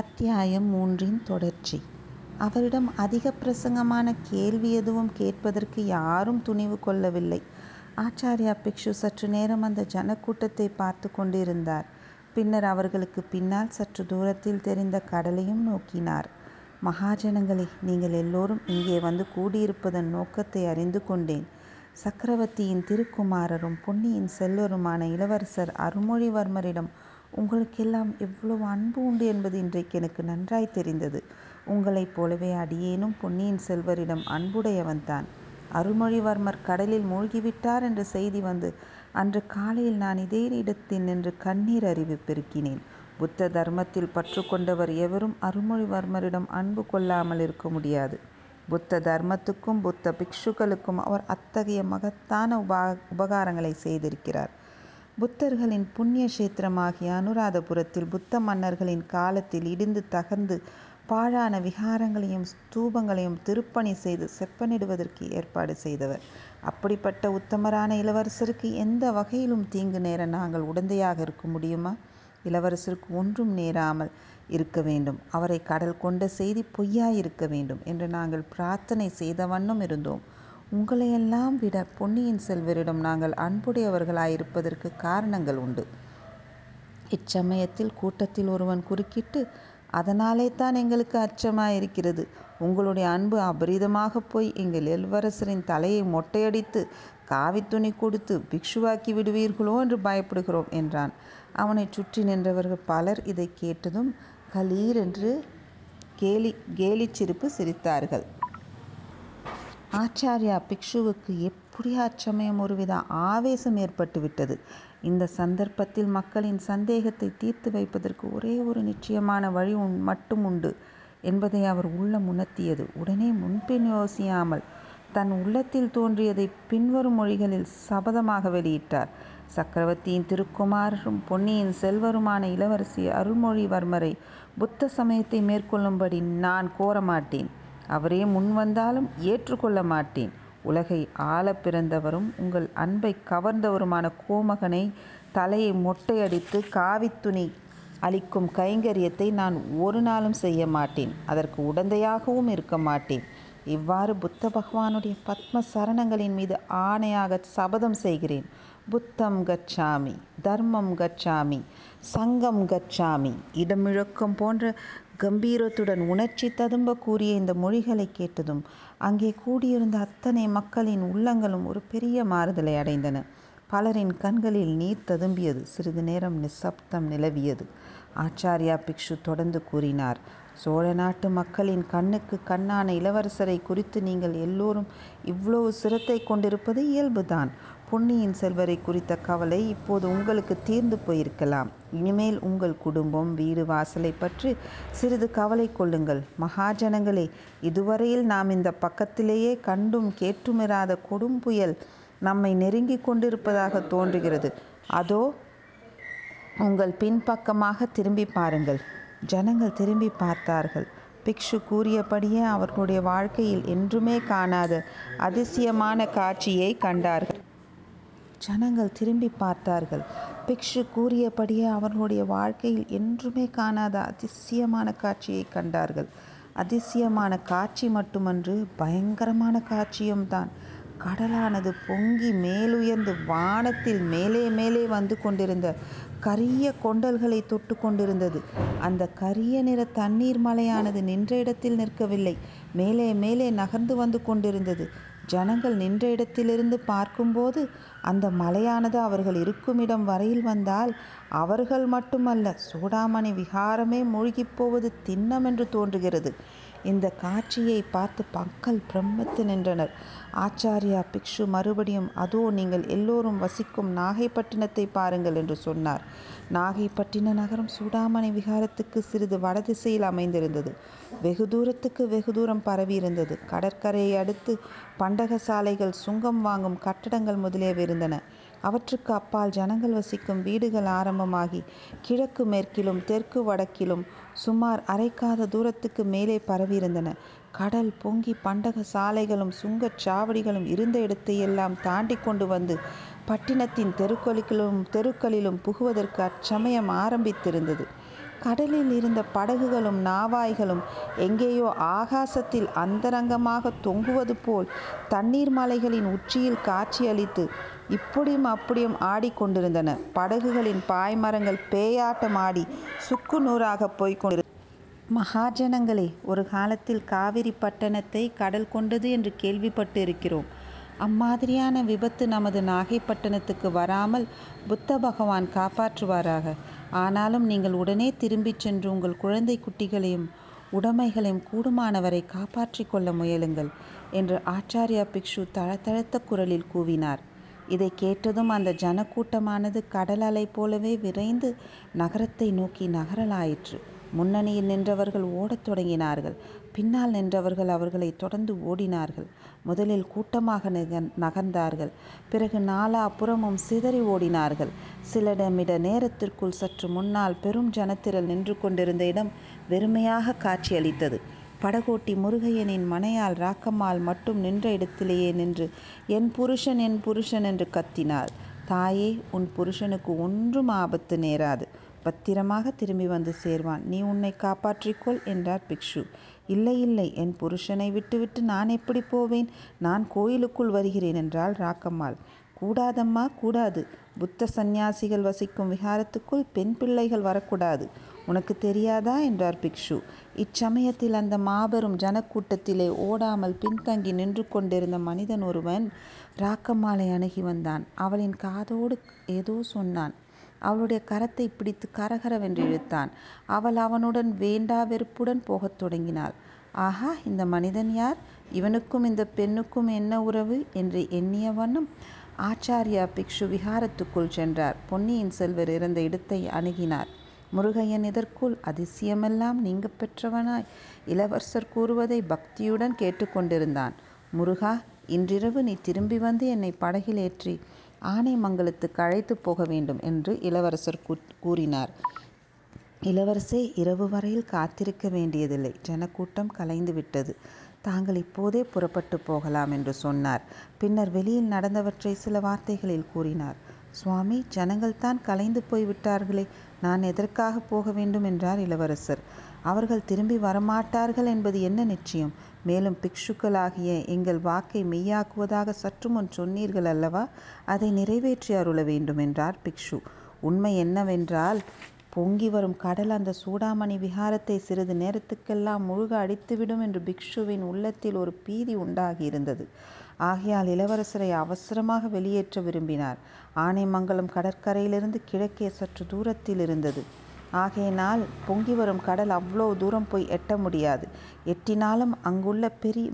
அத்தியாயம் 3 தொடர்ச்சி. அவரிடம் அதிக பிரசங்கமான கேள்வி எதுவும் கேட்பதற்கு யாரும் துணிவு கொள்ளவில்லை. ஆச்சாரியா பிக்ஷு சற்று நேரம் அந்த ஜனக்கூட்டத்தை பார்த்து கொண்டிருந்தார். பின்னர் அவர்களுக்கு பின்னால் சற்று தூரத்தில் தெரிந்த கடலையும் நோக்கினார். மகாஜனங்களே, நீங்கள் எல்லோரும் இங்கே வந்து கூடியிருப்பதன் நோக்கத்தை அறிந்து கொண்டேன். சக்கரவர்த்தியின் திருக்குமாரரும் பொன்னியின் செல்வருமான இளவரசர் அருள்மொழிவர்மரிடம் உங்களுக்கெல்லாம் எவ்வளவு அன்பு உண்டு என்பது இன்றைக்கு எனக்கு நன்றாய் தெரிந்தது. உங்களைப் போலவே அடியேனும் பொன்னியின் செல்வரிடம் அன்புடையவன்தான். அருள்மொழிவர்மர் கடலில் மூழ்கிவிட்டார் என்ற செய்தி வந்து அன்று காலையில் நான் இதே இடத்தில் நின்று கண்ணீர் அறிவிப்பிருக்கிறேன். புத்த தர்மத்தில் பற்று கொண்டவர் எவரும் அருள்மொழிவர்மரிடம் அன்பு கொள்ளாமல் இருக்க முடியாது. புத்த தர்மத்துக்கும் புத்த பிக்ஷுக்களுக்கும் அவர் அத்தகைய மகத்தான உபகாரங்களை செய்திருக்கிறார். புத்தர்களின் புண்ணிய கஷேத்திரமாகிய அனுராதபுரத்தில் புத்த மன்னர்களின் காலத்தில் இடிந்து தகர்ந்து பாழான விகாரங்களையும் ஸ்தூபங்களையும் திருப்பணி செய்து செப்பனிடுவதற்கு ஏற்பாடு செய்தவர். அப்படிப்பட்ட உத்தமரான இளவரசருக்கு எந்த வகையிலும் தீங்கு நேர நாங்கள் உடந்தையாக இருக்க முடியுமா? இளவரசருக்கு ஒன்றும் நேராமல் இருக்க வேண்டும். அவரை கடல் கொண்ட செய்தி பொய்யாயிருக்க வேண்டும் என்று நாங்கள் பிரார்த்தனை செய்த வண்ணம் இருந்தோம். உங்களையெல்லாம் விட பொன்னியின் செல்வரிடம் நாங்கள் அன்புடையவர்களாயிருப்பதற்கு காரணங்கள் உண்டு. இச்சமயத்தில் கூட்டத்தில் ஒருவன் குறுக்கிட்டு, அதனாலே தான் எங்களுக்கு அச்சமாயிருக்கிறது. உங்களுடைய அன்பு அபரிதமாக போய் எங்கள் இளவரசரின் தலையை மொட்டையடித்து காவித்துணி கொடுத்து பிக்ஷுவாக்கி விடுவீர்களோ என்று பயப்படுகிறோம் என்றான். அவனை சுற்றி நின்றவர்கள் பலர் இதை கேட்டதும் கலீர் என்று கேலிச்சிரிப்பு சிரித்தார்கள். ஆச்சாரியா பிக்ஷுவுக்கு எப்படியா அச்சமயம் ஒருவித ஆவேசம் ஏற்பட்டுவிட்டது. இந்த சந்தர்ப்பத்தில் மக்களின் சந்தேகத்தை தீர்த்து வைப்பதற்கு ஒரே ஒரு நிச்சயமான வழி மட்டும் உண்டு என்பதை அவர் உள்ளம் உணர்த்தியது. உடனே முன்பின் யோசியாமல் தன் உள்ளத்தில் தோன்றியதை பின்வரும் மொழிகளில் சபதமாக வெளியிட்டார். சக்கரவர்த்தியின் திருக்குமாரரும் பொன்னியின் செல்வருமான இளவரசி அருள்மொழிவர்மரை புத்த சமயத்தை மேற்கொள்ளும்படி நான் கோரமாட்டேன். அவரே முன்வந்தாலும் ஏற்றுக்கொள்ள மாட்டேன். உலகை ஆள பிறந்தவரும் உங்கள் அன்பை கவர்ந்தவருமான கோமகனை தலையை மொட்டையடித்து காவித்துணி அளிக்கும் கைங்கரியத்தை நான் ஒரு நாளும் செய்ய மாட்டேன். அதற்கு உடந்தையாகவும் இருக்க மாட்டேன். இவ்வாறு புத்த பகவானுடைய பத்ம சரணங்களின் மீது ஆணையாக சபதம் செய்கிறேன். புத்தம் கச்சாமி, தர்மம் கச்சாமி, சங்கம் கச்சாமி. இடமிழக்கம் போன்ற கம்பீரத்துடன் உணர்ச்சி ததும்ப கூறிய இந்த மொழிகளை கேட்டதும் அங்கே கூடியிருந்த அத்தனை மக்களின் உள்ளங்களும் ஒரு பெரிய மாறுதலை அடைந்தன. பலரின் கண்களில் நீர் ததும்பியது. சிறிது நேரம் நிசப்தம் நிலவியது. ஆச்சாரியா பிக்ஷு தொடர்ந்து கூறினார். சோழ நாட்டு மக்களின் கண்ணுக்கு கண்ணான இளவரசரை குறித்து நீங்கள் எல்லோரும் இவ்வளவு சிரத்தை கொண்டிருப்பது இயல்புதான். பொன்னியின் செல்வரை குறித்த கவலை இப்போது உங்களுக்கு தீர்ந்து போயிருக்கலாம். இனிமேல் உங்கள் குடும்பம் வீடு வாசலை பற்றி சிறிது கவலை கொள்ளுங்கள். மகாஜனங்களே, இதுவரையில் நாம் இந்த பக்கத்திலேயே கண்டும் கேட்டுமிராத கொடும்புயல் நம்மை நெருங்கி கொண்டிருப்பதாக தோன்றுகிறது. அதோ உங்கள் பின்பக்கமாக திரும்பி பாருங்கள். ஜனங்கள் திரும்பி பார்த்தார்கள். பிக்ஷு கூறியபடியே அவர்களுடைய வாழ்க்கையில் என்றுமே காணாத அதிசயமான காட்சியை கண்டார்கள். அதிசயமான காட்சி மட்டுமன்று, பயங்கரமான காட்சியும்தான். கடலானது பொங்கி மேலுயர்ந்து வானத்தில் மேலே மேலே வந்து கொண்டிருந்த கரிய கொண்டல்களை தொட்டு கொண்டிருந்தது. அந்த கரிய நிற தண்ணீர் மலையானது நின்ற இடத்தில் நிற்கவில்லை, மேலே மேலே நகர்ந்து வந்து கொண்டிருந்தது. ஜனங்கள் நின்ற இடத்திலிருந்து பார்க்கும்போது அந்த மலையானது அவர்கள் இருக்குமிடம் வரையில் வந்தால் அவர்கள் மட்டுமல்ல, சூடாமணி விஹாரமே மூழ்கிப்போவது திண்ணம் என்று தோன்றுகிறது. இந்த காட்சியை பார்த்து மக்கள் பிரமித்து நின்றனர். ஆச்சாரியா பிக்ஷு மறுபடியும், அதோ நீங்கள் எல்லோரும் வசிக்கும் நாகைப்பட்டினத்தை பாருங்கள் என்று சொன்னார். நாகைப்பட்டின நகரம் சூடாமணி விஹாரத்துக்கு சிறிது வடதிசையில் அமைந்திருந்தது. வெகு தூரத்துக்கு வெகு தூரம் பரவியிருந்தது. கடற்கரையை அடுத்து பண்டகசாலைகள், சுங்கம் வாங்கும் கட்டடங்கள் முதலியவை இருந்தன. அவற்றுக்கு அப்பால் ஜனங்கள் வசிக்கும் வீடுகள் ஆரம்பமாகி கிழக்கு மேற்கிலும் தெற்கு வடக்கிலும் சுமார் அரைக்காத தூரத்துக்கு மேலே பரவியிருந்தன. கடல் பொங்கி பண்டக சாலைகளும் சுங்கச் சாவடிகளும் இருந்த இடத்தையெல்லாம் தாண்டி கொண்டு வந்து பட்டினத்தின் தெருக்களிலும் புகுவதற்கு அச்சமயம் ஆரம்பித்திருந்தது. கடலில் இருந்த படகுகளும் நாவாய்களும் எங்கேயோ ஆகாசத்தில் அந்தரங்கமாக தொங்குவது போல் தண்ணீர் மலைகளின் உச்சியில் காட்சியளித்து இப்படியும் அப்படியும் ஆடிக்கொண்டிருந்தன. படகுகளின் பாய்மரங்கள் பேயாட்டம் ஆடி சுக்கு நூறாக போய்கொண்டிருந்தன. மகாஜனங்களே, ஒரு காலத்தில் காவிரி பட்டணத்தை கடல் கொண்டது என்று கேள்விப்பட்டு இருக்கிறோம். அம்மாதிரியான விபத்து நமது நாகைப்பட்டினத்துக்கு வராமல் புத்த பகவான் காப்பாற்றுவாராக. ஆனாலும் நீங்கள் உடனே திரும்பிச் சென்று உங்கள் குழந்தை குட்டிகளையும் உடைமைகளையும் கூடுமானவரை காப்பாற்றி கொள்ள முயலுங்கள் என்று ஆச்சாரியா பிக்ஷு தளத்தழுத்த குரலில் கூவினார். இதை கேட்டதும் அந்த ஜனக்கூட்டமானது கடல் அலை போலவே விரைந்து நகரத்தை நோக்கி நகரலாயிற்று. முன்னணியில் நின்றவர்கள் ஓடத் தொடங்கினார்கள். பின்னால் நின்றவர்கள் அவர்களை தொடர்ந்து ஓடினார்கள். முதலில் கூட்டமாக நகர்ந்தார்கள். பிறகு நாலா புறமும் சிதறி ஓடினார்கள். சில நேரத்திற்குள் சற்று முன்னால் பெரும் ஜனத்திரள் நின்று கொண்டிருந்த இடம் வெறுமையாக காட்சியளித்தது. படகோட்டி முருகையனின் மனையால் ராக்கம்மாள் மட்டும் நின்ற இடத்திலேயே நின்று என் புருஷன் என் புருஷன் என்று கத்தினாள். தாயே, உன் புருஷனுக்கு ஒன்றும் ஆபத்து நேராது. பத்திரமாக திரும்பி வந்து சேர்வான். நீ உன்னை காப்பாற்றிக்கொள் என்றார் பிக்ஷு. இல்லை இல்லை, என் புருஷனை விட்டுவிட்டு நான் எப்படி போவேன்? நான் கோயிலுக்குள் வருகிறேன் என்றாள் ராக்கம்மாள். கூடாதம்மா, கூடாது. புத்த சந்நியாசிகள் வசிக்கும் விஹாரத்துக்குள் பெண் பிள்ளைகள் வரக்கூடாது, உனக்கு தெரியாதா என்றார் பிக்ஷு. இச்சமயத்தில் அந்த மாபெரும் ஜனக்கூட்டத்திலே ஓடாமல் பின்தங்கி நின்று கொண்டிருந்த மனிதன் ஒருவன் ராக்கம்மாளை அணுகி வந்தான். அவளின் காதோடு ஏதோ சொன்னான். அவளுடைய கரத்தை பிடித்து கரகரவென்று இழுத்தான். அவள் அவனுடன் வேண்டா வெறுப்புடன் போகத் தொடங்கினாள். ஆஹா, இந்த மனிதன் யார்? இவனுக்கும் இந்த பெண்ணுக்கும் என்ன உறவு என்று எண்ணிய வண்ணம் ஆச்சாரியா பிக்ஷு விஹாரத்துக்குள் சென்றார். பொன்னியின் செல்வர் இருந்த இடத்தை அணுகினார். முருகையன் இதற்குள் அதிசயமெல்லாம் நீங்க பெற்றவனாய் இளவரசர் கூறுவதை பக்தியுடன் கேட்டுக்கொண்டிருந்தான். முருகா, இன்றிரவு நீ திரும்பி வந்து என்னை படகில் ஏற்றி ஆனைமங்கலத்துக்கு அழைத்து போக வேண்டும் என்று இளவரசர் கூறினார். இளவரசே, இரவு வரையில் காத்திருக்க வேண்டியதில்லை. ஜனக்கூட்டம் கலைந்து விட்டது. தாங்கள் இப்போதே புறப்பட்டு போகலாம் என்று சொன்னார். பின்னர் வெளியில் நடந்தவற்றை சில வார்த்தைகளில் கூறினார். சுவாமி, ஜனங்கள் தான் கலைந்து போய்விட்டார்களே, நான் எதற்காக போக வேண்டும் என்றார் இளவரசர். அவர்கள் திரும்பி வரமாட்டார்கள் என்பது என்ன நிச்சயம்? மேலும் பிக்ஷுக்களாகிய எங்கள் வாக்கை மெய்யாக்குவதாக சற்று முன் சொன்னீர்கள் அல்லவா, அதை நிறைவேற்றி அருள வேண்டும் என்றார் பிக்ஷு. உண்மை என்னவென்றால், பொங்கி வரும் கடல் அந்த சூடாமணி விஹாரத்தை சிறிது நேரத்துக்கெல்லாம் முழுக அடித்துவிடும் என்று பிக்ஷுவின் உள்ளத்தில் ஒரு பீதி உண்டாகியிருந்தது. ஆகையால் இளவரசரை அவசரமாக வெளியேற்ற விரும்பினார். ஆனைமங்கலம் கடற்கரையிலிருந்து கிழக்கே சற்று தூரத்தில் இருந்தது. ஆகையினால் பொங்கி வரும் கடல் அவ்வளோ தூரம் போய் எட்ட முடியாது. எட்டினாலும் அங்குள்ள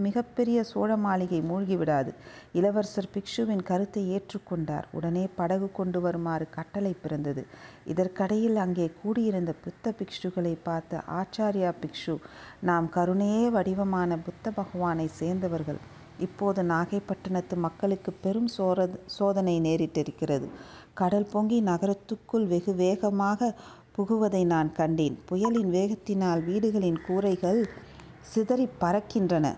மிகப்பெரிய சோழ மாளிகை மூழ்கிவிடாது. இளவரசர் பிக்ஷுவின் கருத்தை ஏற்றுக்கொண்டார். உடனே படகு கொண்டு வருமாறு கட்டளை பிறந்தது. இதற்கடையில் அங்கே கூடியிருந்த புத்த பிக்ஷுக்களை பார்த்த ஆச்சாரியா பிக்ஷு, நாம் கருணையே வடிவமான புத்த பகவானை சேர்ந்தவர்கள். இப்போது நாகைப்பட்டினத்து மக்களுக்கு பெரும் சோதனை நேரிட்டிருக்கிறது. கடல் பொங்கி நகரத்துக்குள் வெகு வேகமாக புகுவதை நான் கண்டேன். புயலின் வேகத்தினால் வீடுகளின் கூரைகள் சிதறி பறக்கின்றன.